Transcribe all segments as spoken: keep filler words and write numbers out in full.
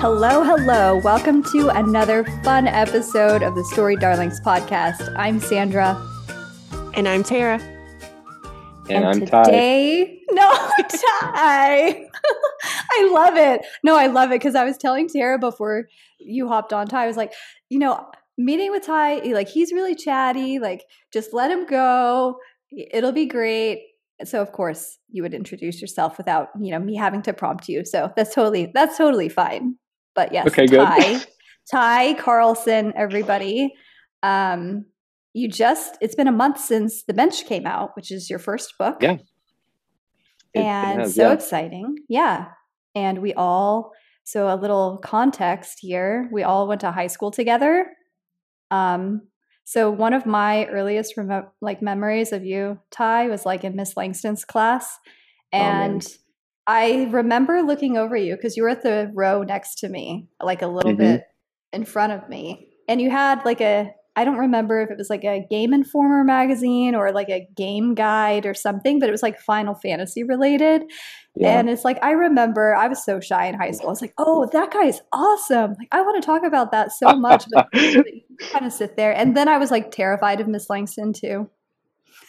Hello, hello. Welcome to another fun episode of the Story Darlings podcast. I'm Sandra. And I'm Tara. And, and I'm today, Ty. No, Ty. I love it. No, I love it because I was telling Tara before you hopped on, Ty, I was like, you know, meeting with Ty, like he's really chatty, like just let him go. It'll be great. So of course you would introduce yourself without, you know, me having to prompt you. So that's totally, that's totally fine. But yes, okay, Ty, good. Ty Carlson, everybody. Um, you just, it's been a month since The Bench came out, which is your first book. Yeah. It, and it has, so yeah. exciting. Yeah. And we all, so a little context here, we all went to high school together. Um, so one of my earliest rem- like memories of you, Ty, was like in Miss Langston's class. And oh, I remember looking over you because you were at the row next to me, like a little mm-hmm. bit in front of me. And you had like a, I don't remember if it was like a Game Informer magazine or like a game guide or something, but it was like Final Fantasy related. Yeah. And it's like, I remember I was so shy in high school. I was like, oh, that guy's awesome. Like, I want to talk about that so much, but you kind of sit there. And then I was like terrified of Miss Langston too.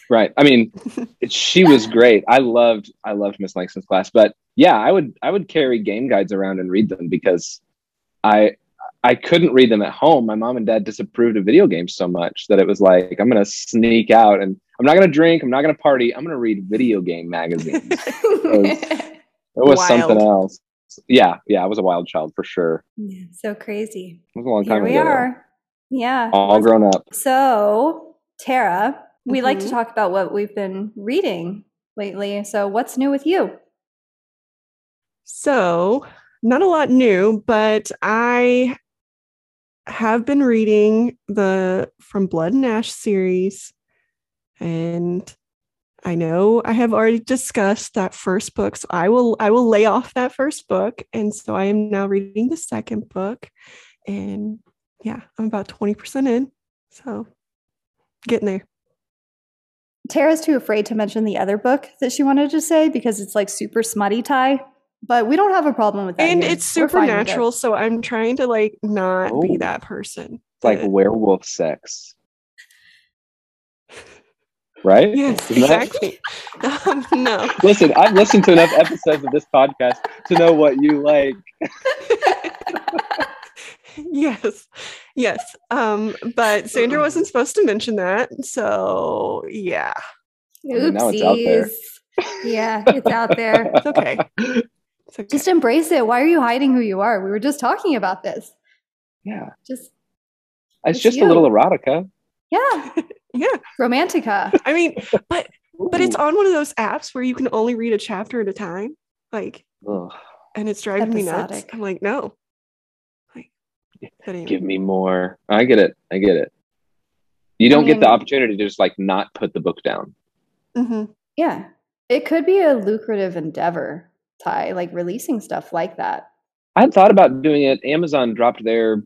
Right. I mean, she was great. I loved, I loved Miss Langston's class, but yeah, I would, I would carry game guides around and read them because I, I couldn't read them at home. My mom and dad disapproved of video games so much that it was like, I'm going to sneak out and I'm not going to drink. I'm not going to party. I'm going to read video game magazines. It was, it was something else. Yeah. Yeah. I was a wild child for sure. Yeah, so crazy. It was a long time ago. Here we are. Yeah. All grown up. So Tara, we mm-hmm. like to talk about what we've been reading lately. So what's new with you? So not a lot new, but I have been reading the From Blood and Ash series, and I know I have already discussed that first book, so I will I will lay off that first book, and so I am now reading the second book, and yeah, I'm about twenty percent in, so getting there. Tara's too afraid to mention the other book that she wanted to say because it's like super smutty, Ty. But we don't have a problem with that. And here. It's supernatural, it. So I'm trying to, like, not oh. be that person. It's like werewolf sex. Right? Yes, Isn't exactly. That... Um, no. Listen, I've listened to enough episodes of this podcast to know what you like. Yes. Yes. Um, but Sandra wasn't supposed to mention that, so yeah. Oopsies. I mean, now it's out there. Yeah, it's out there. It's okay. It's okay. Just embrace it. Why are you hiding who you are? We were just talking about this. Yeah. Just It's, it's just you. A little erotica. Yeah. Yeah. Romantica. I mean, but Ooh. But it's on one of those apps where you can only read a chapter at a time. Like Ugh. And it's driving Episodic. Me nuts. I'm like, no. Like anyway. Give me more. I get it. I get it. You don't I mean, get the opportunity to just like not put the book down. Mm-hmm. Yeah. It could be a lucrative endeavor, Ty, like releasing stuff like that. I had thought about doing it. Amazon dropped their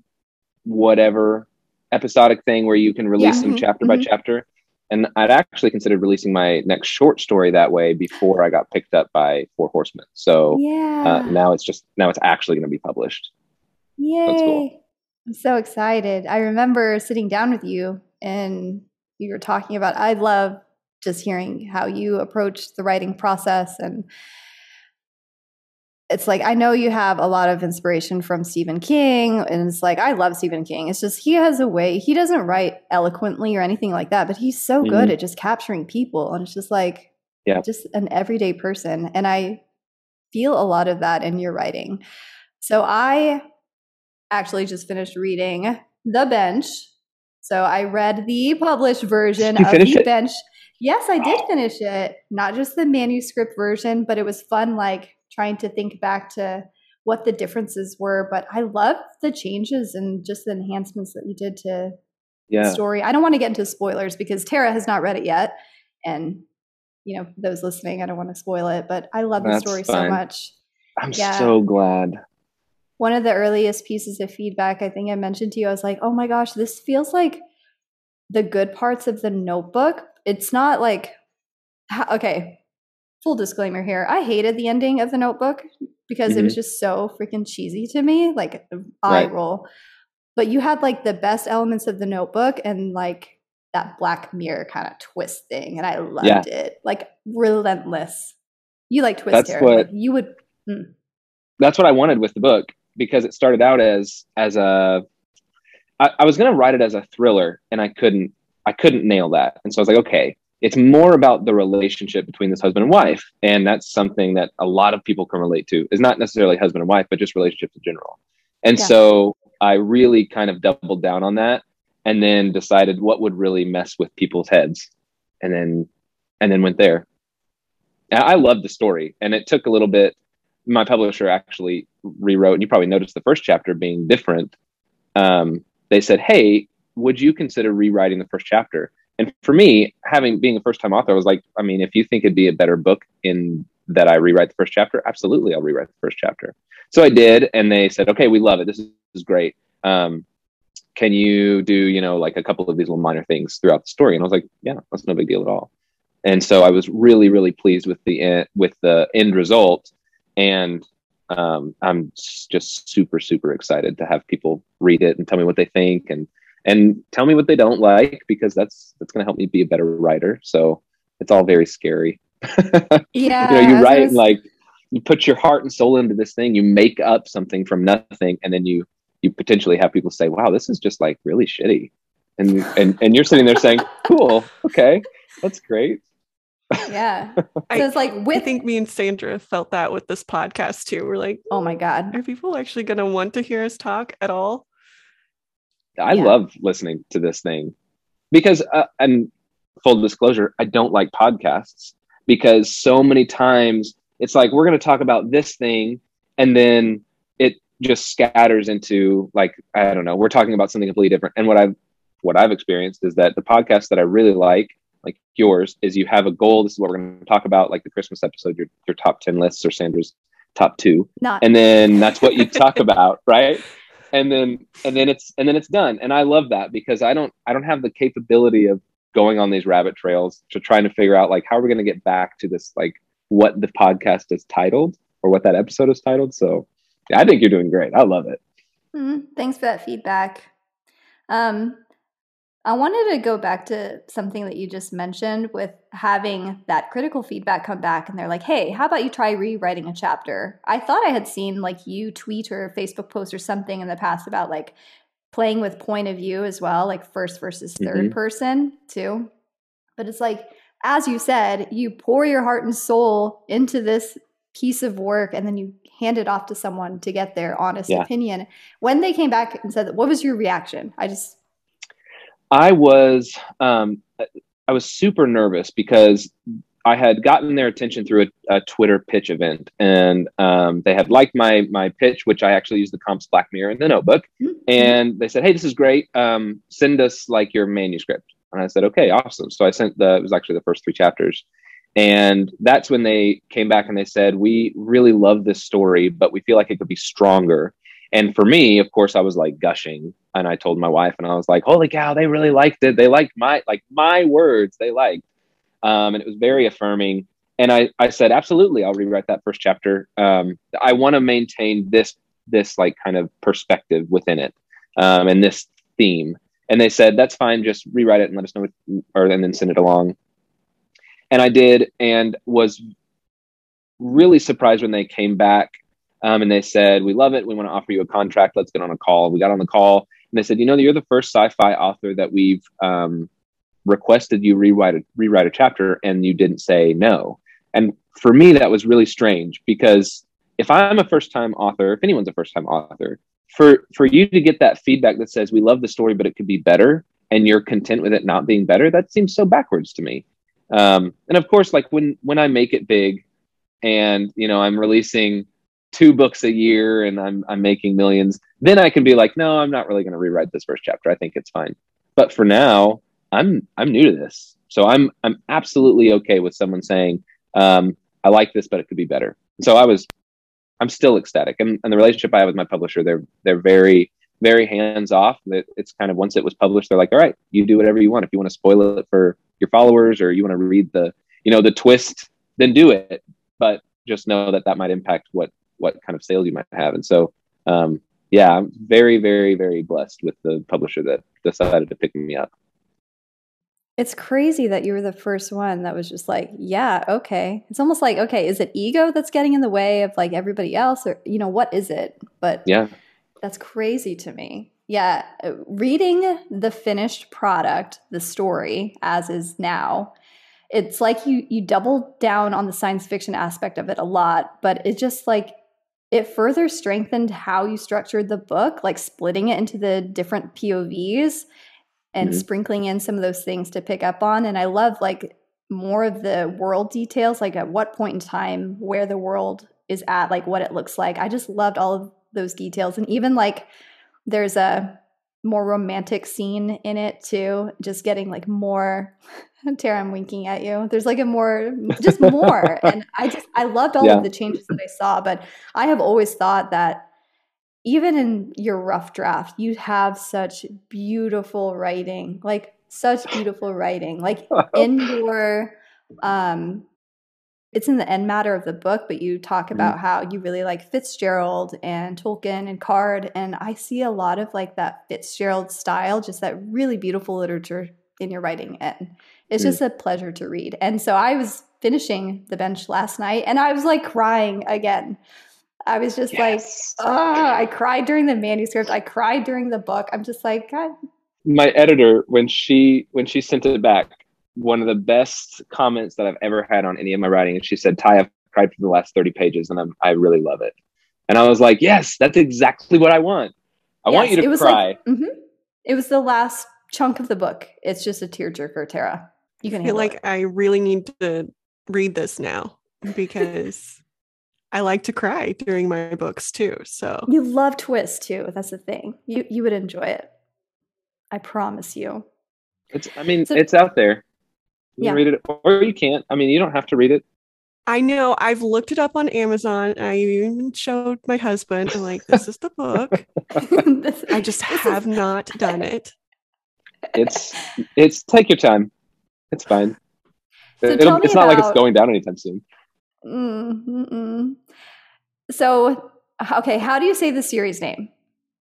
whatever episodic thing where you can release yeah. them mm-hmm. chapter mm-hmm. by chapter. And I'd actually considered releasing my next short story that way before I got picked up by Four Horsemen. So yeah. uh, now it's just, now it's actually going to be published. Yay. That's cool. I'm so excited. I remember sitting down with you and you were talking about, I love just hearing how you approach the writing process. And it's like, I know you have a lot of inspiration from Stephen King, and it's like, I love Stephen King. It's just, he has a way, he doesn't write eloquently or anything like that, but he's so mm-hmm. good at just capturing people. And it's just like, yeah, just an everyday person. And I feel a lot of that in your writing. So I actually just finished reading The Bench. So I read the published version of The it? Bench. Yes, I did finish it. Not just the manuscript version, but it was fun, like trying to think back to what the differences were. But I loved the changes and just the enhancements that you did to yeah. the story. I don't want to get into spoilers because Tara has not read it yet. And, you know, those listening, I don't want to spoil it, but I love That's the story fine. So much. I'm yeah. so glad. One of the earliest pieces of feedback I think I mentioned to you, I was like, oh my gosh, this feels like the good parts of The Notebook. It's not like, okay, full disclaimer here, I hated the ending of The Notebook because mm-hmm. it was just so freaking cheesy to me, like eye right. roll. But you had like the best elements of The Notebook and like that Black Mirror kind of twist thing, and I loved yeah. it. Like relentless. You like twist here. Like, you would. Mm. That's what I wanted with the book, because it started out as as a. I, I was going to write it as a thriller, and I couldn't. I couldn't nail that, and so I was like, okay, it's more about the relationship between this husband and wife, and that's something that a lot of people can relate to. It's not necessarily husband and wife, but just relationships in general. And yeah. so I really kind of doubled down on that, and then decided what would really mess with people's heads, and then and then went there. I loved the story, and it took a little bit. My publisher actually rewrote, and you probably noticed the first chapter being different. Um, they said, hey, would you consider rewriting the first chapter? And for me, having being a first-time author, I was like, I mean, if you think it'd be a better book in that I rewrite the first chapter, absolutely, I'll rewrite the first chapter. So I did, and they said, okay, we love it. This is, this is great. Um, can you do, you know, like a couple of these little minor things throughout the story? And I was like, yeah, that's no big deal at all. And so I was really, really pleased with the en- with the end result. And um, I'm just super, super excited to have people read it and tell me what they think, and and tell me what they don't like, because that's that's going to help me be a better writer. So it's all very scary. Yeah, you know, you write gonna... like you put your heart and soul into this thing. You make up something from nothing, and then you you potentially have people say, "Wow, this is just like really shitty," and and and you're sitting there saying, "Cool, okay, that's great." Yeah. So it's like with- I think me and Sandra felt that with this podcast too. We're like, oh my God, are people actually going to want to hear us talk at all? I yeah. love listening to this thing because, uh, and full disclosure, I don't like podcasts because so many times it's like, we're going to talk about this thing. And then it just scatters into like, I don't know, we're talking about something completely different. And what I've, what I've experienced is that the podcasts that I really like, like yours, is you have a goal. This is what we're going to talk about, like the Christmas episode, your your top ten lists, or Sandra's top two. Not. And then that's what you talk about, right? And then and then it's and then it's done. And I love that because I don't I don't have the capability of going on these rabbit trails to trying to figure out like how we're going to get back to this, like what the podcast is titled or what that episode is titled. So yeah, I think you're doing great. I love it. Mm, thanks for that feedback. Um I wanted to go back to something that you just mentioned with having that critical feedback come back, and they're like, hey, how about you try rewriting a chapter? I thought I had seen like you tweet or Facebook post or something in the past about like playing with point of view as well, like first versus third mm-hmm. person too. But it's like, as you said, you pour your heart and soul into this piece of work, and then you hand it off to someone to get their honest yeah. opinion. When they came back and said that, what was your reaction? I just... I was um, I was super nervous because I had gotten their attention through a, a Twitter pitch event, and um, they had liked my my pitch, which I actually used the Comp's Black Mirror in The Notebook. And they said, "Hey, this is great. Um, send us like your manuscript." And I said, "Okay, awesome." So I sent the it was actually the first three chapters, and that's when they came back and they said, "We really love this story, but we feel like it could be stronger." And for me, of course, I was like gushing, and I told my wife, and I was like, "Holy cow, they really liked it. They liked my like my words. They liked," um, and it was very affirming. And I, I said, "Absolutely, I'll rewrite that first chapter. Um, I want to maintain this this like kind of perspective within it, um, and this theme." And they said, "That's fine. Just rewrite it and let us know," what, or and then send it along. And I did, and was really surprised when they came back. Um, and they said, "We love it. We want to offer you a contract. Let's get on a call." We got on the call, and they said, "You know, you're the first sci-fi author that we've um, requested you rewrite a, rewrite a chapter, and you didn't say no." And for me, that was really strange, because if I'm a first-time author, if anyone's a first-time author, for for you to get that feedback that says, "We love the story, but it could be better," and you're content with it not being better, that seems so backwards to me. Um, and of course, like when when I make it big, and you know, I'm releasing two books a year, and I'm I'm making millions, then I can be like, no, I'm not really going to rewrite this first chapter. I think it's fine. But for now, I'm I'm new to this, so I'm I'm absolutely okay with someone saying, um, I like this, but it could be better. So I was, I'm still ecstatic, and, and the relationship I have with my publisher, they're they're very very hands off. It's kind of once it was published, they're like, all right, you do whatever you want. If you want to spoil it for your followers, or you want to read the you know the twist then do it. But just know that that might impact what, what kind of sales you might have. And so, um, yeah, I'm very, very, very blessed with the publisher that decided to pick me up. It's crazy that you were the first one that was just like, yeah, okay. It's almost like, okay, is it ego that's getting in the way of like everybody else, or, you know, what is it? But yeah, that's crazy to me. Yeah. Reading the finished product, the story as is now, it's like you, you double down on the science fiction aspect of it a lot, but it just like, it further strengthened how you structured the book, like splitting it into the different P O Vs and mm-hmm. sprinkling in some of those things to pick up on. And I love like more of the world details, like at what point in time, where the world is at, like what it looks like. I just loved all of those details. And even like there's a more romantic scene in it too, just getting like more, Tara, I'm winking at you. There's like a more, just more. And I just, I loved all yeah. of the changes that I saw, but I have always thought that even in your rough draft, you have such beautiful writing, like such beautiful writing, like in your, um, it's in the end matter of the book, but you talk about how you really like Fitzgerald and Tolkien and Card. And I see a lot of like that Fitzgerald style, just that really beautiful literature in your writing. And it's just a pleasure to read. And so I was finishing The Bench last night and I was like crying again. I was just yes. like, oh, I cried during the manuscript. I cried during the book. I'm just like, God. My editor, when she, when she sent it back, one of the best comments that I've ever had on any of my writing. And she said, Ty, I've cried for the last thirty pages and I'm, I really love it. And I was like, yes, that's exactly what I want. I yes, want you to it was cry. Like, mm-hmm. It was the last chunk of the book. It's just a tearjerker, Tara. You can I feel like it. I really need to read this now because I like to cry during my books too. So you love twists too. That's the thing. You, you would enjoy it. I promise you. It's, I mean, so, it's out there. You yeah. read it or you can't. I mean, you don't have to read it. I know. I've looked it up on Amazon. I even showed my husband. I'm like, this is the book. this, I just have is... not done it. It's it's take your time. It's fine. So it, tell me it's not about... like it's going down anytime soon. Mm-hmm. So, okay. How do you say the series name?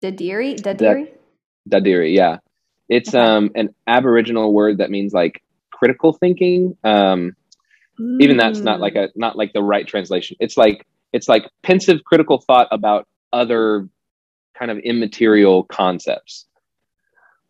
Dadiri? Dadiri? Dadiri, yeah. It's um an Aboriginal word that means like critical thinking. Um, mm. Even that's not like a not like the right translation. It's like it's like pensive critical thought about other kind of immaterial concepts.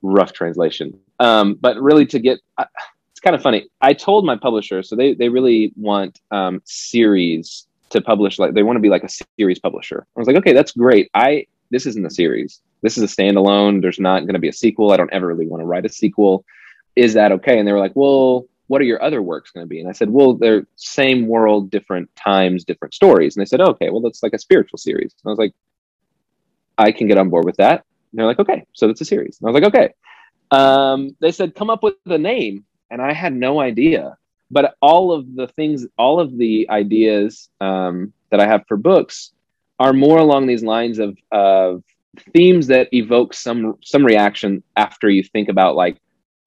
Rough translation, um, but really to get uh, it's kind of funny. I told my publisher, so they they really want um, series to publish. Like they want to be like a series publisher. I was like, okay, that's great. I this isn't a series. This is a standalone. There's not going to be a sequel. I don't ever really want to write a sequel. Is that okay? And they were like, well, what are your other works going to be? And I said, well, they're same world, different times, different stories. And they said, oh, okay, well, that's like a spiritual series. And I was like, I can get on board with that. And they're like, okay, so that's a series. And I was like, okay. Um, they said, come up with a name. And I had no idea. But all of the things, all of the ideas um, that I have for books are more along these lines of, of themes that evoke some some reaction after you think about like,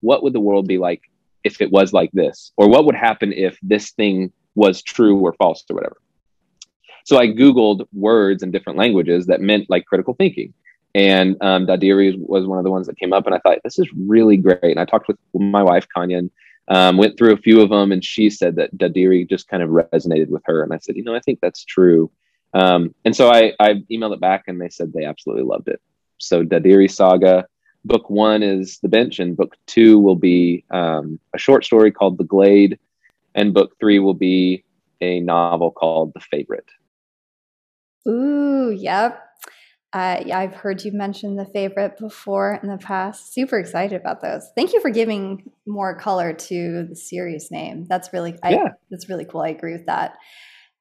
what would the world be like if it was like this? Or what would happen if this thing was true or false or whatever? So I Googled words in different languages that meant like critical thinking. And um, Dadiri was one of the ones that came up. And I thought, this is really great. And I talked with my wife, Kanya, and um, went through a few of them. And she said that Dadiri just kind of resonated with her. And I said, you know, I think that's true. Um, and so I, I emailed it back and they said they absolutely loved it. So Dadiri Saga. Book one is The Bench, and book two will be um, a short story called The Glade, and book three will be a novel called The Favorite. Ooh, yep. Uh, yeah, I've heard you mention The Favorite before in the past. Super excited about those. Thank you for giving more color to the series name. That's really, I, yeah. that's really cool. I agree with that.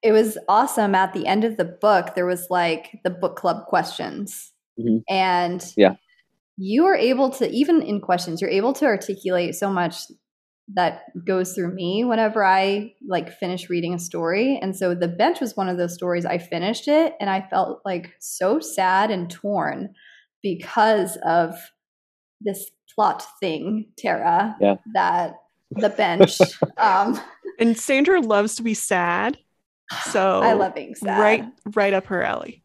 It was awesome. At the end of the book, there was like the book club questions. Mm-hmm. And yeah. you are able to, even in questions, you're able to articulate so much that goes through me whenever I like finish reading a story. And so The Bench was one of those stories. I finished it and I felt like so sad and torn because of this plot thing, Tara, yeah. that The Bench um, And Sandra loves to be sad. So I love being sad. Right, right up her alley.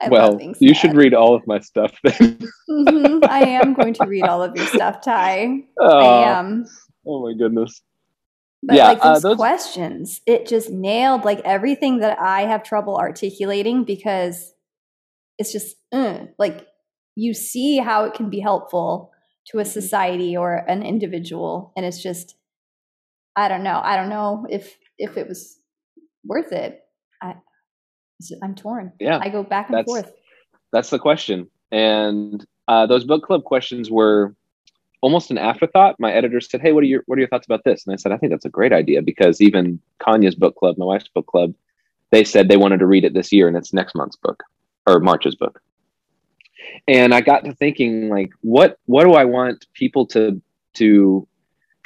I well, you should read all of my stuff then. mm-hmm. I am going to read all of your stuff, Ty. Oh, I am. Oh my goodness. But yeah, like those, uh, those questions, it just nailed like everything that I have trouble articulating, because it's just uh, like you see how it can be helpful to a society or an individual. And it's just, I don't know. I don't know if, if it was worth it. I, I'm torn. Yeah, I go back and that's, forth. That's the question. And uh, those book club questions were almost an afterthought. My editor said, "Hey, what are your what are your thoughts about this?" And I said, "I think that's a great idea," because even Kanya's book club, my wife's book club, they said they wanted to read it this year, and it's next month's book or March's book. And I got to thinking, like, what what do I want people to to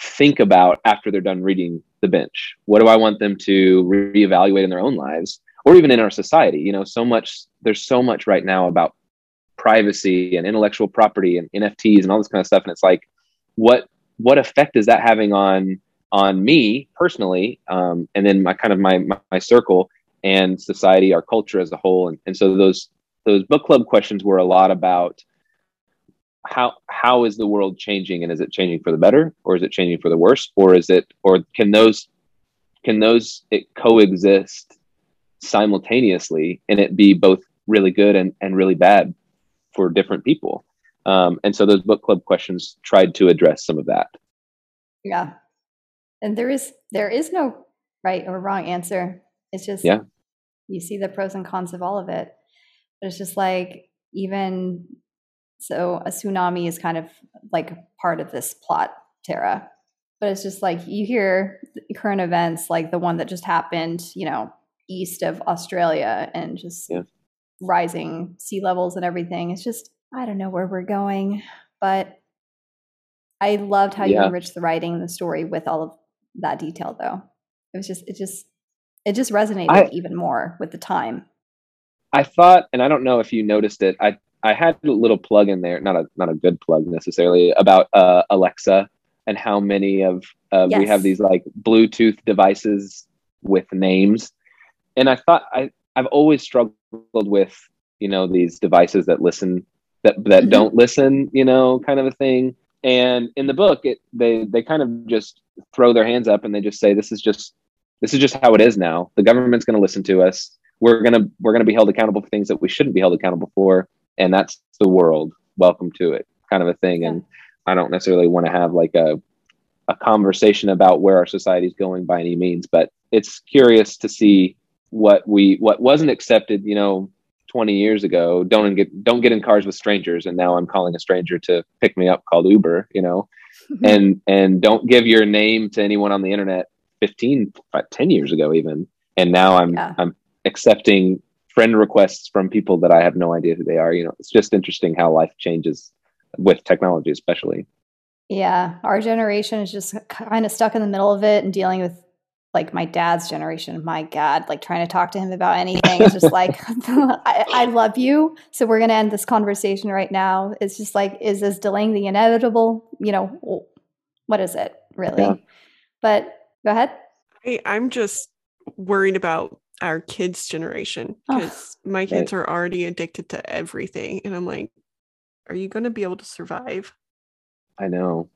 think about after they're done reading The Bench? What do I want them to reevaluate in their own lives? Or even in our society, you know, so much, there's so much right now about privacy and intellectual property and N F Ts and all this kind of stuff. And it's like, what, what effect is that having on, on me personally? Um, and then my kind of my, my, my circle and society, our culture as a whole. And, and so those, those book club questions were a lot about how, how is the world changing, and is it changing for the better, or is it changing for the worse? Or is it, or can those, can those it coexist simultaneously, and it be both really good and, and really bad for different people? Um, and so those book club questions tried to address some of that. Yeah. And there is, there is no right or wrong answer. It's just, yeah, you see the pros and cons of all of it, but it's just like, even so, a tsunami is kind of like part of this plot, Tara, but it's just like, you hear current events, like the one that just happened, you know, east of Australia, and just yeah. rising sea levels and everything. It's just, I don't know where we're going, but I loved how yeah. you enriched the writing and the story with all of that detail, though. It was just, it just, it just resonated I, even more with the time. I thought, and I don't know if you noticed it, I, I had a little plug in there, not a, not a good plug necessarily, about uh, Alexa and how many of, uh, yes. we have these like Bluetooth devices with names. And I thought I, I've always struggled with, you know, these devices that listen, that that mm-hmm. don't listen, you know, kind of a thing. And in the book, it, they they kind of just throw their hands up and they just say, "This is just this is just how it is now. The government's going to listen to us. We're gonna we're gonna be held accountable for things that we shouldn't be held accountable for, and that's the world. Welcome to it," kind of a thing. Yeah. And I don't necessarily want to have like a a conversation about where our society is going by any means, but it's curious to see what we what wasn't accepted, you know, twenty years ago. Don't get don't get in cars with strangers, and now I'm calling a stranger to pick me up called Uber, you know. Mm-hmm. And and don't give your name to anyone on the internet fifteen ten years ago even. And now I'm yeah. I'm accepting friend requests from people that I have no idea who they are, you know. It's just interesting how life changes with technology, especially. Yeah, our generation is just kind of stuck in the middle of it and dealing with like my dad's generation, my God, like trying to talk to him about anything. It's just like, I, I love you, so we're going to end this conversation right now. It's just like, is this delaying the inevitable? You know, what is it really? Yeah. But go ahead. Hey, I'm just worried about our kids' generation, because oh, my kids right. are already addicted to everything. And I'm like, are you going to be able to survive? I know.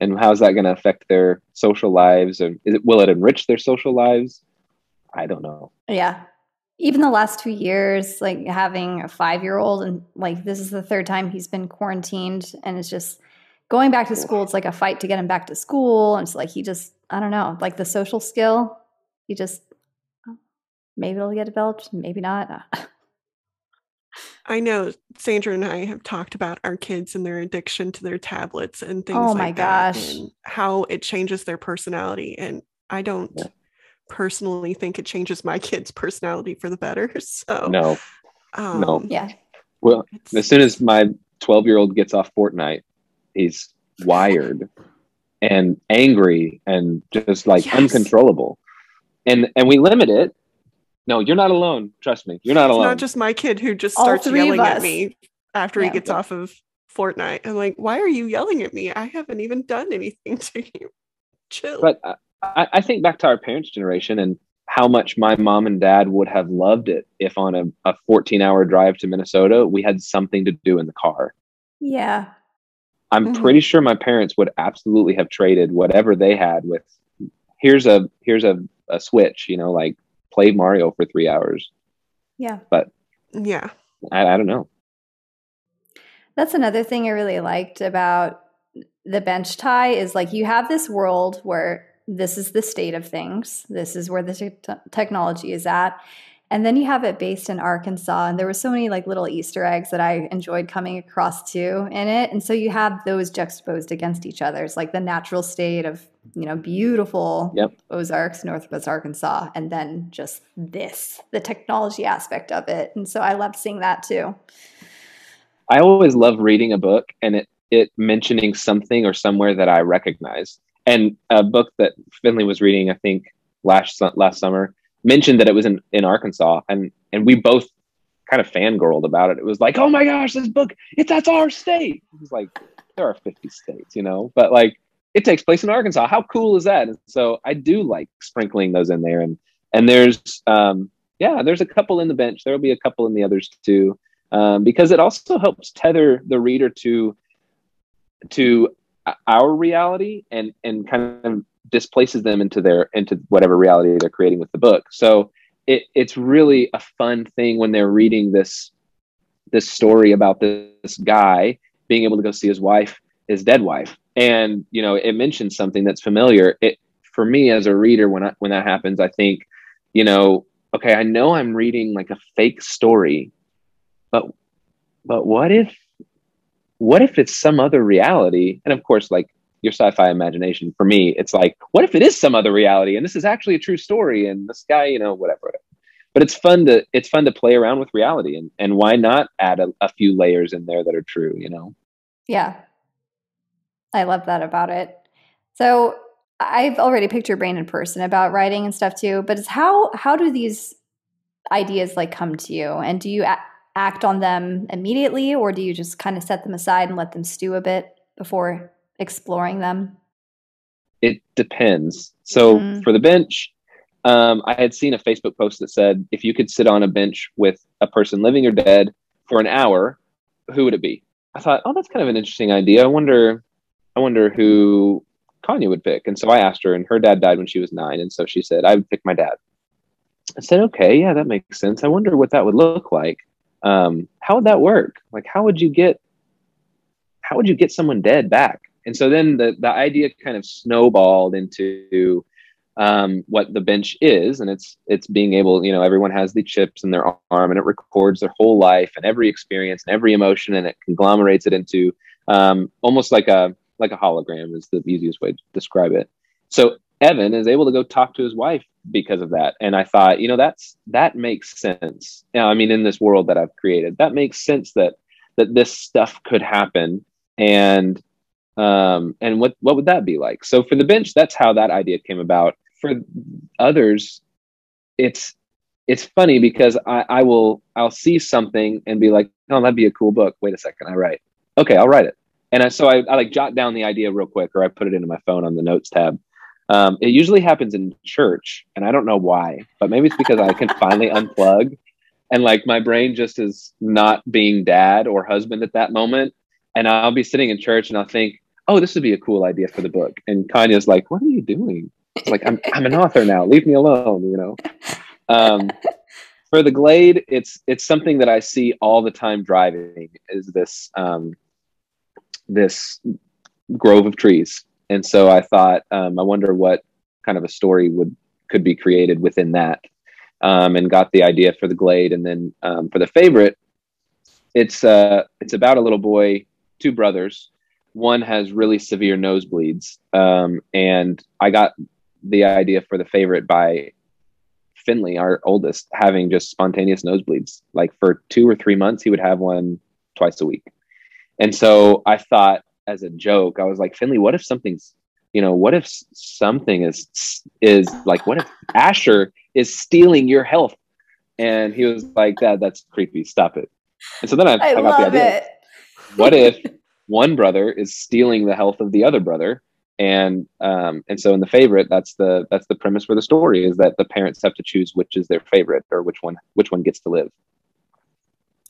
And how's that going to affect their social lives? And is it, will it enrich their social lives? I don't know. Yeah. Even the last two years, like having a five-year-old, and like this is the third time he's been quarantined, and it's just going back to school. It's like a fight to get him back to school. And it's like, he just, I don't know, like the social skill, he just, maybe it'll get developed, maybe not. I know Sandra and I have talked about our kids and their addiction to their tablets and things oh like my that gosh. And how it changes their personality. And I don't yeah. personally think it changes my kid's personality for the better. So no, um, no. Yeah. Well, as soon as my twelve year old gets off Fortnite, he's wired and angry and just like yes. uncontrollable. And, and we limit it. No, you're not alone. Trust me. You're not it's alone. It's not just my kid who just all starts yelling at me after yeah. he gets off of Fortnite. I'm like, why are you yelling at me? I haven't even done anything to you. Chill. But I, I, I think back to our parents' generation and how much my mom and dad would have loved it if on a, a fourteen hour drive to Minnesota, we had something to do in the car. Yeah. I'm mm-hmm. pretty sure my parents would absolutely have traded whatever they had with here's a, here's a, a Switch, you know, like play Mario for three hours. Yeah. But yeah, I, I don't know. That's another thing I really liked about The Bench, Tie, is like you have this world where this is the state of things. This is where the te- technology is at. And then you have it based in Arkansas. And there were so many like little Easter eggs that I enjoyed coming across too in it. And so you have those juxtaposed against each other. It's like the natural state of, you know, beautiful yep. Ozarks, Northwest Arkansas, and then just this, the technology aspect of it. And so I loved seeing that too. I always love reading a book and it, it mentioning something or somewhere that I recognize. And a book that Finley was reading, I think last last summer, mentioned that it was in, in Arkansas, and and we both kind of fangirled about it. It was like, oh my gosh, this book, it's that's our state. It was like, there are fifty states, you know, but like it takes place in Arkansas. How cool is that? And so I do like sprinkling those in there, and and there's um yeah, there's a couple in The Bench. There'll be a couple in the others too, um, because it also helps tether the reader to to. our reality and and kind of displaces them into their into whatever reality they're creating with the book. So it, it's really a fun thing when they're reading this this story about this, this guy being able to go see his wife, his dead wife, and you know it mentions something that's familiar. It for me as a reader, when I, when that happens, I think, you know, okay, I know I'm reading like a fake story, but but what if? What if it's some other reality? And of course, like your sci-fi imagination, for me, it's like, what if it is some other reality? And this is actually a true story. And this guy, you know, whatever, whatever. But it's fun to it's fun to play around with reality. And, and why not add a, a few layers in there that are true, you know? Yeah. I love that about it. So I've already picked your brain in person about writing and stuff too. But it's how how do these ideas like come to you? And do you a- act on them immediately, or do you just kind of set them aside and let them stew a bit before exploring them? It depends. So mm-hmm. for The Bench, um, I had seen a Facebook post that said, if you could sit on a bench with a person living or dead for an hour, who would it be? I thought, oh, that's kind of an interesting idea. I wonder, I wonder who Kanya would pick. And so I asked her, and her dad died when she was nine. And so she said, I would pick my dad. I said, okay, yeah, that makes sense. I wonder what that would look like. Um, how would that work? Like, how would you get, how would you get someone dead back? And so then the, the idea kind of snowballed into, um, what The Bench is. And it's, it's being able, you know, everyone has the chips in their arm and it records their whole life and every experience and every emotion. And it conglomerates it into, um, almost like a, like a hologram is the easiest way to describe it. So Evan is able to go talk to his wife because of that. And I thought, you know, that's, that makes sense. Now, I mean, in this world that I've created, that makes sense that, that this stuff could happen. And, um, and what, what would that be like? So for The Bench, that's how that idea came about. For others, it's, it's funny because I, I will, I'll see something and be like, oh, that'd be a cool book. Wait a second. I write. Okay. I'll write it. And I, so I, I like jot down the idea real quick, or I put it into my phone on the notes tab. Um, it usually happens in church, and I don't know why, but maybe it's because I can finally unplug, and like my brain just is not being dad or husband at that moment. And I'll be sitting in church and I'll think, oh, this would be a cool idea for the book. And Kanya's like, what are you doing? It's like, I'm, I'm an author now. Leave me alone. You know, um, for The Glade, it's, it's something that I see all the time driving is this, um, this grove of trees. And so I thought, um, I wonder what kind of a story would could be created within that, um, and got the idea for The Glade. And then um, for The Favorite, it's uh, it's about a little boy, two brothers. One has really severe nosebleeds, um, and I got the idea for The Favorite by Finley, our oldest, having just spontaneous nosebleeds. Like for two or three months, he would have one twice a week. And so I thought, as a joke, I was like, Finley, what if something's, you know, what if something is, is like, what if Asher is stealing your health? And he was like, Dad, that's creepy. Stop it. And so then I, I, I got the idea. What if one brother is stealing the health of the other brother? And um, and so in The Favorite, that's the that's the premise for the story, is that the parents have to choose which is their favorite, or which one which one gets to live.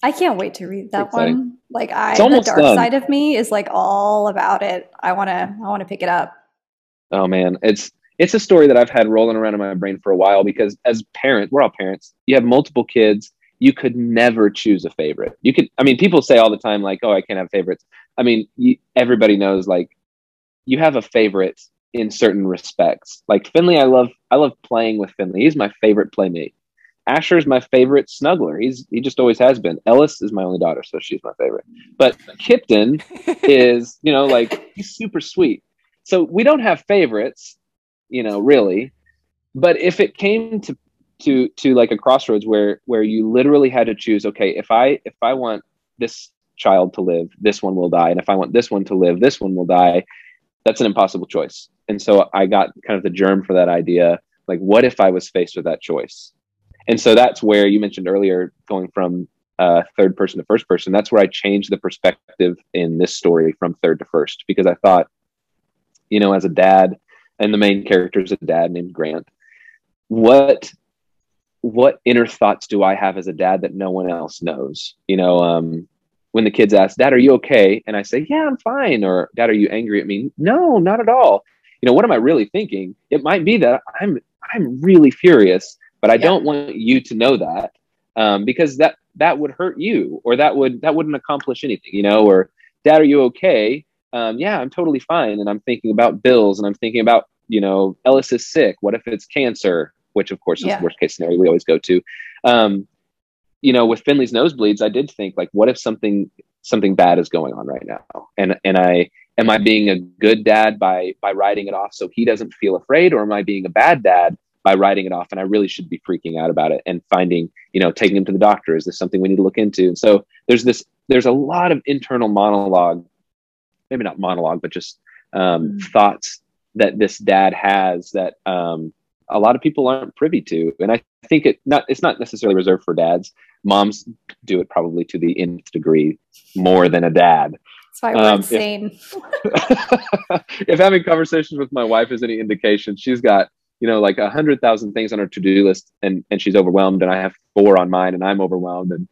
I can't wait to read that one. Like I, the dark done. side of me is like all about it. I wanna I wanna pick it up. Oh man, it's it's a story that I've had rolling around in my brain for a while, because as parents, we're all parents. You have multiple kids. You could never choose a favorite. You could, I mean, people say all the time, like, "Oh, I can't have favorites." I mean, you, everybody knows, like, you have a favorite in certain respects. Like Finley, I love, I love playing with Finley. He's my favorite playmate. Asher's my favorite snuggler. He's, he just always has been. Ellis is my only daughter, so she's my favorite. But Kipton is, you know, like, he's super sweet. So we don't have favorites, you know, really. But if it came to to to like a crossroads where where you literally had to choose, okay, if I if I want this child to live, this one will die. And if I want this one to live, this one will die. That's an impossible choice. And so I got kind of the germ for that idea. Like, what if I was faced with that choice? And so that's where you mentioned earlier, going from uh, third person to first person. That's where I changed the perspective in this story from third to first, because I thought, you know, as a dad, and the main character is a dad named Grant, what what inner thoughts do I have as a dad that no one else knows? You know, um, when the kids ask, "Dad, are you okay?" And I say, "Yeah, I'm fine." Or, "Dad, are you angry at me?" "No, not at all." You know, what am I really thinking? It might be that I'm I'm really furious, but I yeah. don't want you to know that, um, because that that would hurt you, or that would that wouldn't accomplish anything, you know. Or, "Dad, are you okay?" Um, "yeah, I'm totally fine." And I'm thinking about bills, and I'm thinking about, you know, Ellis is sick. What if it's cancer? Which, of course, is yeah. the worst case scenario we always go to. Um, you know, with Finley's nosebleeds, I did think, like, what if something something bad is going on right now? And and I am I being a good dad by by writing it off so he doesn't feel afraid, or am I being a bad dad by writing it off and I really should be freaking out about it and finding, you know, taking him to the doctor? Is this something we need to look into? And so there's this there's a lot of internal monologue. Maybe not monologue, but just um, mm. thoughts that this dad has that um, a lot of people aren't privy to. And I think it not it's not necessarily reserved for dads. Moms do it probably to the nth degree more than a dad. That's why we're um, insane. If, if having conversations with my wife is any indication, she's got, you know, like a hundred thousand things on her to-do list, and, and she's overwhelmed, and I have four on mine, and I'm overwhelmed. And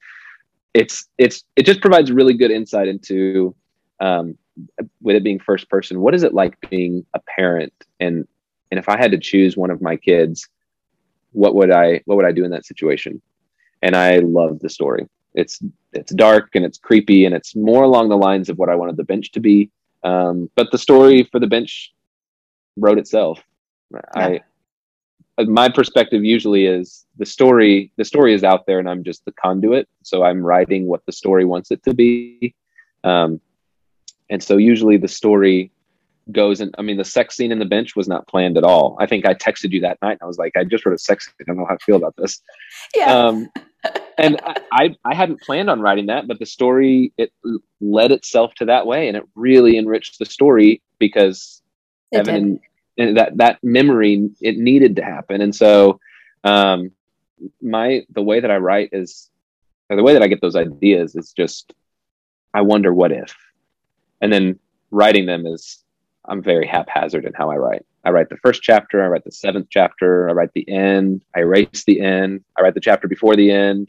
it's it's it just provides really good insight into um, with it being first person, what is it like being a parent? And, and if I had to choose one of my kids, what would I, what would I do in that situation? And I love the story. It's, it's dark and it's creepy, and it's more along the lines of what I wanted The Bench to be. Um, but the story for The Bench wrote itself. Yeah. I, my perspective usually is the story, the story is out there, and I'm just the conduit. So I'm writing what the story wants it to be. Um, And so usually the story goes, and I mean, the sex scene in The Bench was not planned at all. I think I texted you that night, and I was like, "I just wrote a sex scene. I don't know how I feel about this." Yeah. Um, and I, I, I hadn't planned on writing that, but the story, it led itself to that way. And it really enriched the story, because it Evan and, and that, that memory, it needed to happen. And so um, my, the way that I write is, or the way that I get those ideas is just, I wonder what if. And then writing them is, I'm very haphazard in how I write. I write the first chapter, I write the seventh chapter, I write the end, I erase the end, I write the chapter before the end.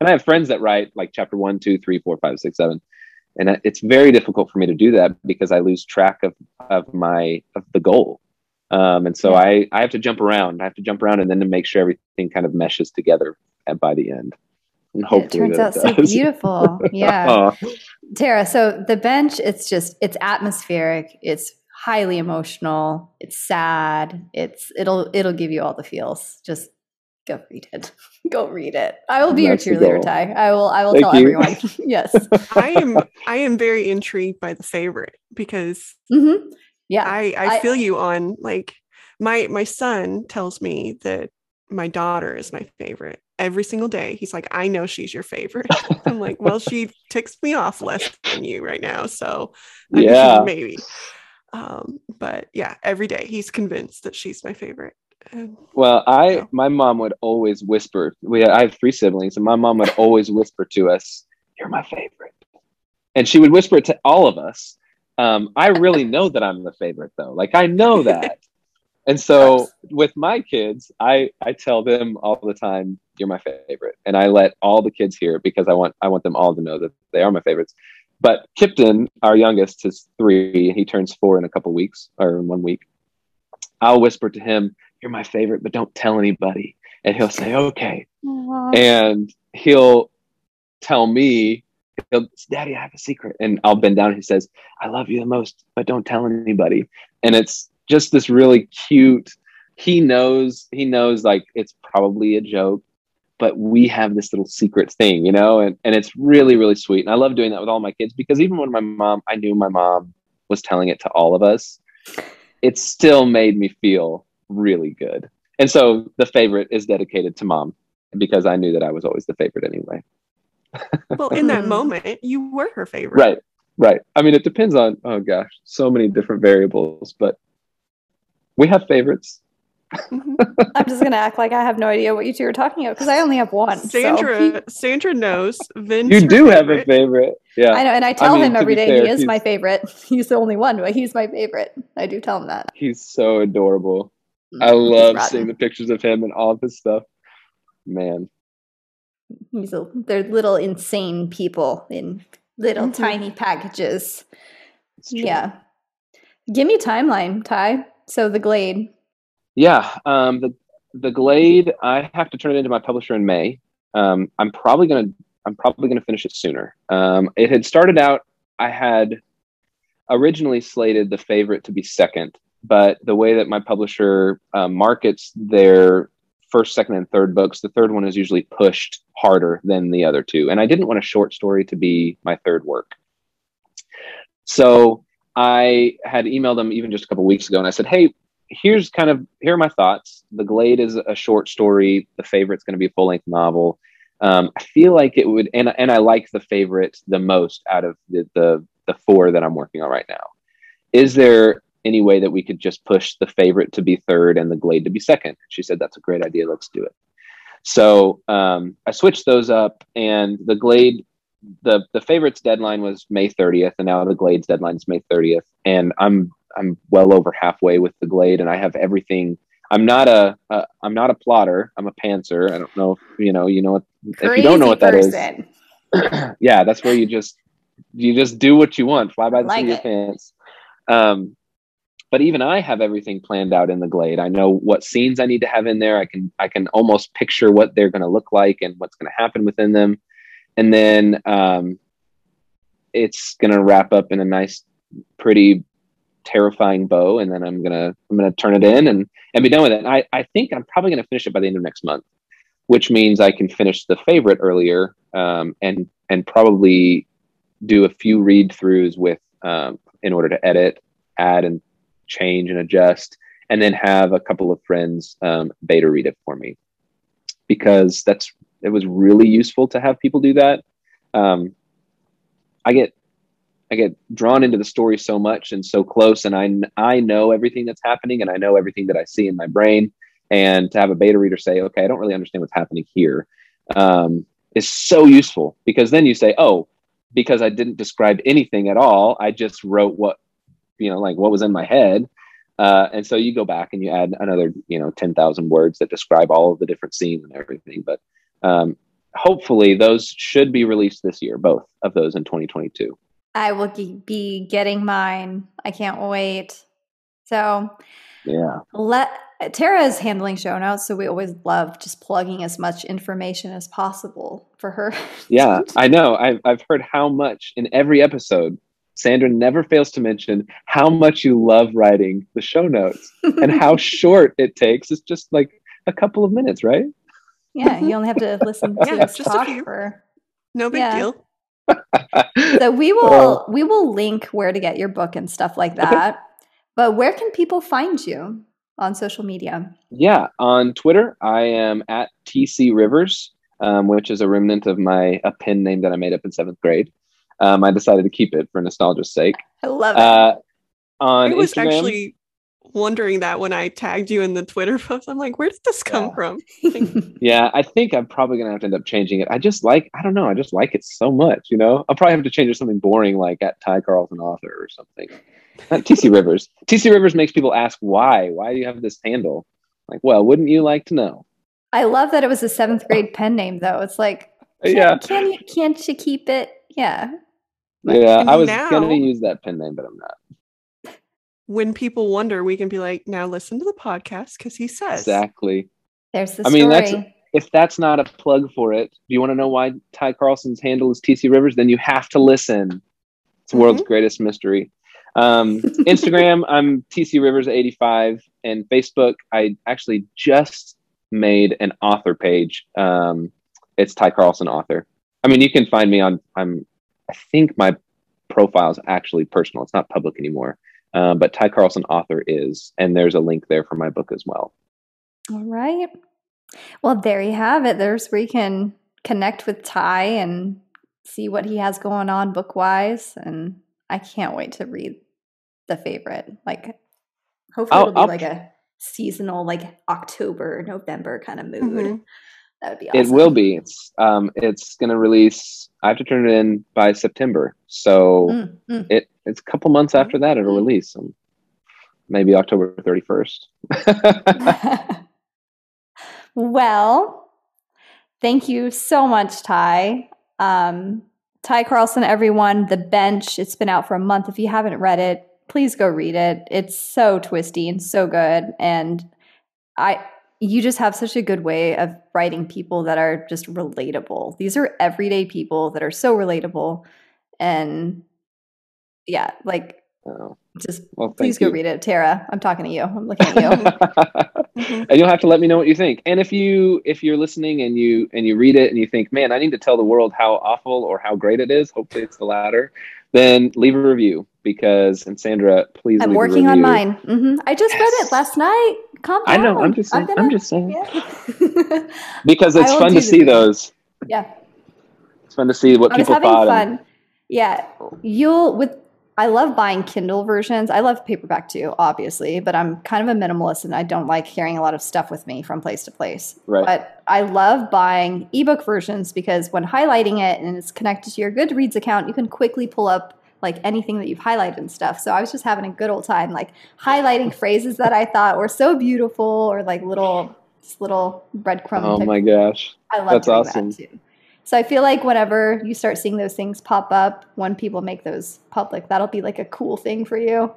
And I have friends that write like chapter one, two, three, four, five, six, seven. And it's very difficult for me to do that, because I lose track of, of my, of the goal. Um, and so yeah. I, I have to jump around, I have to jump around and then to make sure everything kind of meshes together at, by the end. And hopefully it turns out it so beautiful. Yeah. Tara, so The Bench, it's just, it's atmospheric. It's highly emotional. It's sad. It's, it'll, it'll give you all the feels. Just go read it. Go read it. I will be That's your cheerleader, Ty. I will, I will Thank tell you. everyone. Yes. I am, I am very intrigued by The Favorite, because mm-hmm. yeah, I, I feel I, you on like my, my son tells me that my daughter is my favorite. Every single day, he's like, "I know she's your favorite." I'm like, "Well, she ticks me off less than you right now, so I yeah, mean, maybe." Um, but yeah, every day he's convinced that she's my favorite. And, well, I you know. my mom would always whisper. We I have three siblings, and my mom would always whisper to us, "You're my favorite," and she would whisper it to all of us. Um, I really know that I'm the favorite, though. Like, I know that. And so with my kids, I, I tell them all the time, you're my favorite. And I let all the kids hear it because I want I want them all to know that they are my favorites. But Kipton, our youngest, is three. He turns four in a couple weeks or in one week. I'll whisper to him, you're my favorite, but don't tell anybody. And he'll say, okay. Aww. And he'll tell me, he'll, Daddy, I have a secret. And I'll bend down and he says, I love you the most, but don't tell anybody. And it's just this really cute, he knows, he knows like it's probably a joke, but we have this little secret thing, you know, and, and it's really, really sweet. And I love doing that with all my kids because even when my mom, I knew my mom was telling it to all of us, it still made me feel really good. And so The Favorite is dedicated to Mom because I knew that I was always the favorite anyway. Well, in that moment, you were her favorite. Right, right. I mean, it depends on, oh gosh, so many different variables, but we have favorites. Mm-hmm. I'm just going to act like I have no idea what you two are talking about because I only have one. Sandra, so. Sandra knows. Vince, you do favorite. Have a favorite. Yeah, I know, and I tell I mean, him every day fair, he is my favorite. He's the only one, but he's my favorite. I do tell him that. He's so adorable. Mm-hmm. I love seeing the pictures of him and all of his stuff. Man, he's a, they're little insane people in little mm-hmm. tiny packages. Yeah, give me a timeline, Ty. So The Glade. Yeah, um, the the Glade. I have to turn it into my publisher in May. Um, I'm probably gonna I'm probably gonna finish it sooner. Um, it had started out. I had originally slated The Favorite to be second, but the way that my publisher uh, markets their first, second, and third books, the third one is usually pushed harder than the other two. And I didn't want a short story to be my third work, so I had emailed them even just a couple weeks ago, and I said, hey. Here's kind of, here are my thoughts. The Glade is a short story. The Favorite's going to be a full length novel. Um, I feel like it would, and, and I like The Favorite the most out of the, the, the four that I'm working on right now. Is there any way that we could just push The Favorite to be third and The Glade to be second? She said, that's a great idea. Let's do it. So um, I switched those up, and The Glade, the, the Favorite's deadline was May thirtieth. And now The Glade's deadline is May thirtieth. And I'm, I'm well over halfway with The Glade, and I have everything. I'm not a, a I'm not a plotter. I'm a pantser. I don't know if, you know, you know what, if you don't know what person. That is. Yeah. That's where you just, you just do what you want. Fly by the like seat of your pants. Um, but even I have everything planned out in The Glade. I know what scenes I need to have in there. I can, I can almost picture what they're going to look like and what's going to happen within them. And then um, it's going to wrap up in a nice, pretty, terrifying bow, and then I'm gonna I'm gonna turn it in and and be done with it. And I I think I'm probably gonna finish it by the end of next month, which means I can finish The Favorite earlier, um, and and probably do a few read throughs with um, in order to edit, add, and change and adjust, and then have a couple of friends um, beta read it for me, because that's it was really useful to have people do that. Um, I get. I get drawn into the story so much and so close, and I, I know everything that's happening, and I know everything that I see in my brain, and to have a beta reader say, okay, I don't really understand what's happening here, um, is so useful, because then you say, oh, because I didn't describe anything at all. I just wrote what, you know, like what was in my head. Uh, and so you go back and you add another, you know, ten thousand words that describe all of the different scenes and everything. But um, hopefully those should be released this year, both of those in twenty twenty-two. I will g- be getting mine. I can't wait. So, yeah. Let Tara is handling show notes, so we always love just plugging as much information as possible for her. Yeah, I know. I've I've heard how much in every episode. Sandra never fails to mention how much you love writing the show notes and how short it takes. It's just like a couple of minutes, right? Yeah, you only have to listen to yeah, us just talk for. No big yeah. deal. So we will we will link where to get your book and stuff like that. Okay. But where can people find you on social media? Yeah, on Twitter, I am at T C Rivers, um, which is a remnant of my a pen name that I made up in seventh grade. Um, I decided to keep it for nostalgia's sake. I love it. Uh, on it was Instagram, actually wondering that when I tagged you in the Twitter post. I'm like, where did this come yeah. from? Yeah, I think I'm probably going to have to end up changing it. I just like, I don't know. I just like it so much, you know? I'll probably have to change it to something boring like at Ty Carlson author or something. Not T C Rivers. T C Rivers makes people ask why. Why do you have this handle? Like, well, wouldn't you like to know? I love that it was a seventh grade pen name, though. It's like, can, yeah. can you, can't you keep it? Yeah. Yeah, and I was going to use that pen name, but I'm not. When people wonder, we can be like, now listen to the podcast because he says. Exactly. There's the I story. I mean, that's, if that's not a plug for it, do you want to know why Ty Carlson's handle is T C Rivers? Then you have to listen. It's the mm-hmm. world's greatest mystery. Um, Instagram, I'm T C Rivers eighty-five. And Facebook, I actually just made an author page. Um, it's Ty Carlson author. I mean, you can find me on, I'm, I think my profile is actually personal. It's not public anymore. Um, but Ty Carlson author is, and there's a link there for my book as well. All right. Well, there you have it. There's where you can connect with Ty and see what he has going on book wise. And I can't wait to read The Favorite. Like, hopefully I'll, it'll be I'll, like a seasonal, like October, November kind of mood. Mm-hmm. That would be awesome. It will be. It's um, it's going to release. I have to turn it in by September. So mm, mm. it it's a couple months after that it'll release. Um, maybe October thirty-first. Well, thank you so much, Ty. Um, Ty Carlson, everyone, The Bench. It's been out for a month. If you haven't read it, please go read it. It's so twisty and so good. And I... You just have such a good way of writing people that are just relatable. These are everyday people that are so relatable. And yeah, like oh. just well, please go you. read it. Tara, I'm talking to you. I'm looking at you. Mm-hmm. And you'll have to let me know what you think. And if you, if you're listening and you, and you read it and you think, man, I need to tell the world how awful or how great it is. Hopefully it's the latter. Then leave a review because, and Sandra, please I'm leave a review. I'm working on mine. Mm-hmm. I just yes. read it last night. Calm down. I know. I'm just saying. I'm, gonna, I'm just saying. Yeah. Because it's fun to see thing. those. Yeah. It's fun to see what I people was thought. Fun. And, yeah. You'll with. I love buying Kindle versions. I love paperback too, obviously, but I'm kind of a minimalist and I don't like carrying a lot of stuff with me from place to place. Right. But I love buying ebook versions because when highlighting it and it's connected to your Goodreads account, you can quickly pull up like anything that you've highlighted and stuff. So I was just having a good old time, like highlighting phrases that I thought were so beautiful or like little, little breadcrumb. Oh my gosh. I love That's awesome. That too. So I feel like whenever you start seeing those things pop up, when people make those public, that'll be like a cool thing for you.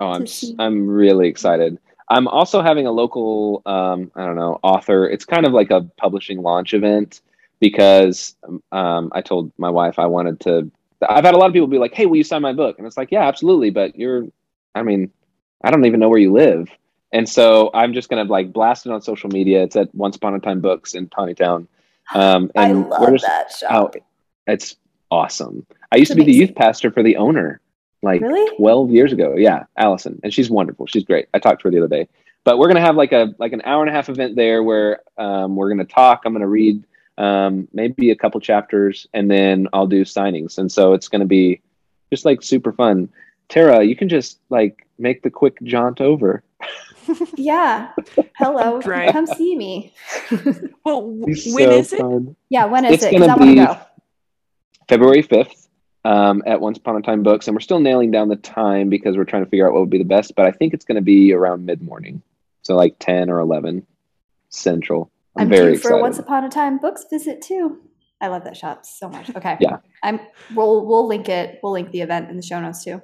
Oh, I'm see. I'm really excited. I'm also having a local, um, I don't know, author. It's kind of like a publishing launch event because um, I told my wife I wanted to. I've had a lot of people be like, "Hey, will you sign my book?" And it's like, "Yeah, absolutely." But you're, I mean, I don't even know where you live, and so I'm just gonna like blast it on social media. It's at Once Upon a Time Books in Tontitown. Um, and I love we're just, that shop. Oh, it's awesome. I used That's to be amazing. the youth pastor for the owner like really? twelve years ago. Yeah. Allison. And she's wonderful. She's great. I talked to her the other day, but we're going to have like a, like an hour and a half event there where, um, we're going to talk, I'm going to read, um, maybe a couple chapters and then I'll do signings. And so it's going to be just like super fun. Tara, you can just like make the quick jaunt over. Yeah. Hello. Right. Come see me. Well, when so is it? Fun. Yeah, when is it's it? It's going to be go. February fifth um, at Once Upon a Time Books. And we're still nailing down the time because we're trying to figure out what would be the best. But I think it's going to be around mid-morning. So like ten or eleven Central. I'm, I'm very excited. I'm due for a Once Upon a Time Books visit too. I love that shop so much. Okay. Yeah. I'm. We'll, we'll link it. We'll link the event in the show notes too.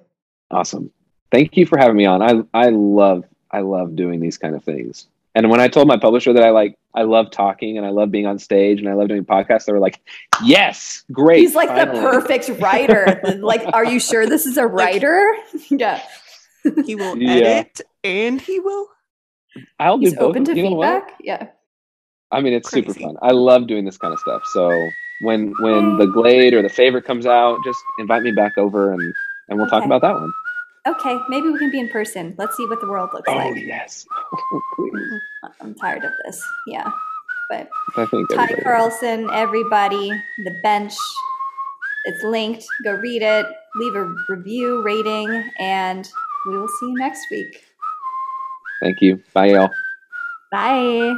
Awesome. Thank you for having me on. I I love I love doing these kind of things. And when I told my publisher that I like I love talking and I love being on stage and I love doing podcasts, they were like, "Yes, great." He's like finally. The perfect writer. Like, are you sure this is a writer? Yeah. He will edit yeah. and he will. I'll He's do both. Open to you feedback. Yeah. I mean, it's Crazy. super fun. I love doing this kind of stuff. So when when The Glade or The Favorite comes out, just invite me back over and. And we'll okay. talk about that one. Okay, maybe we can be in person. Let's see what the world looks oh, like. Oh, yes. I'm tired of this. Yeah. But I think Ty Carlson, is. everybody, The Bench, it's linked. Go read it. Leave a review, rating, and we will see you next week. Thank you. Bye, y'all. Bye.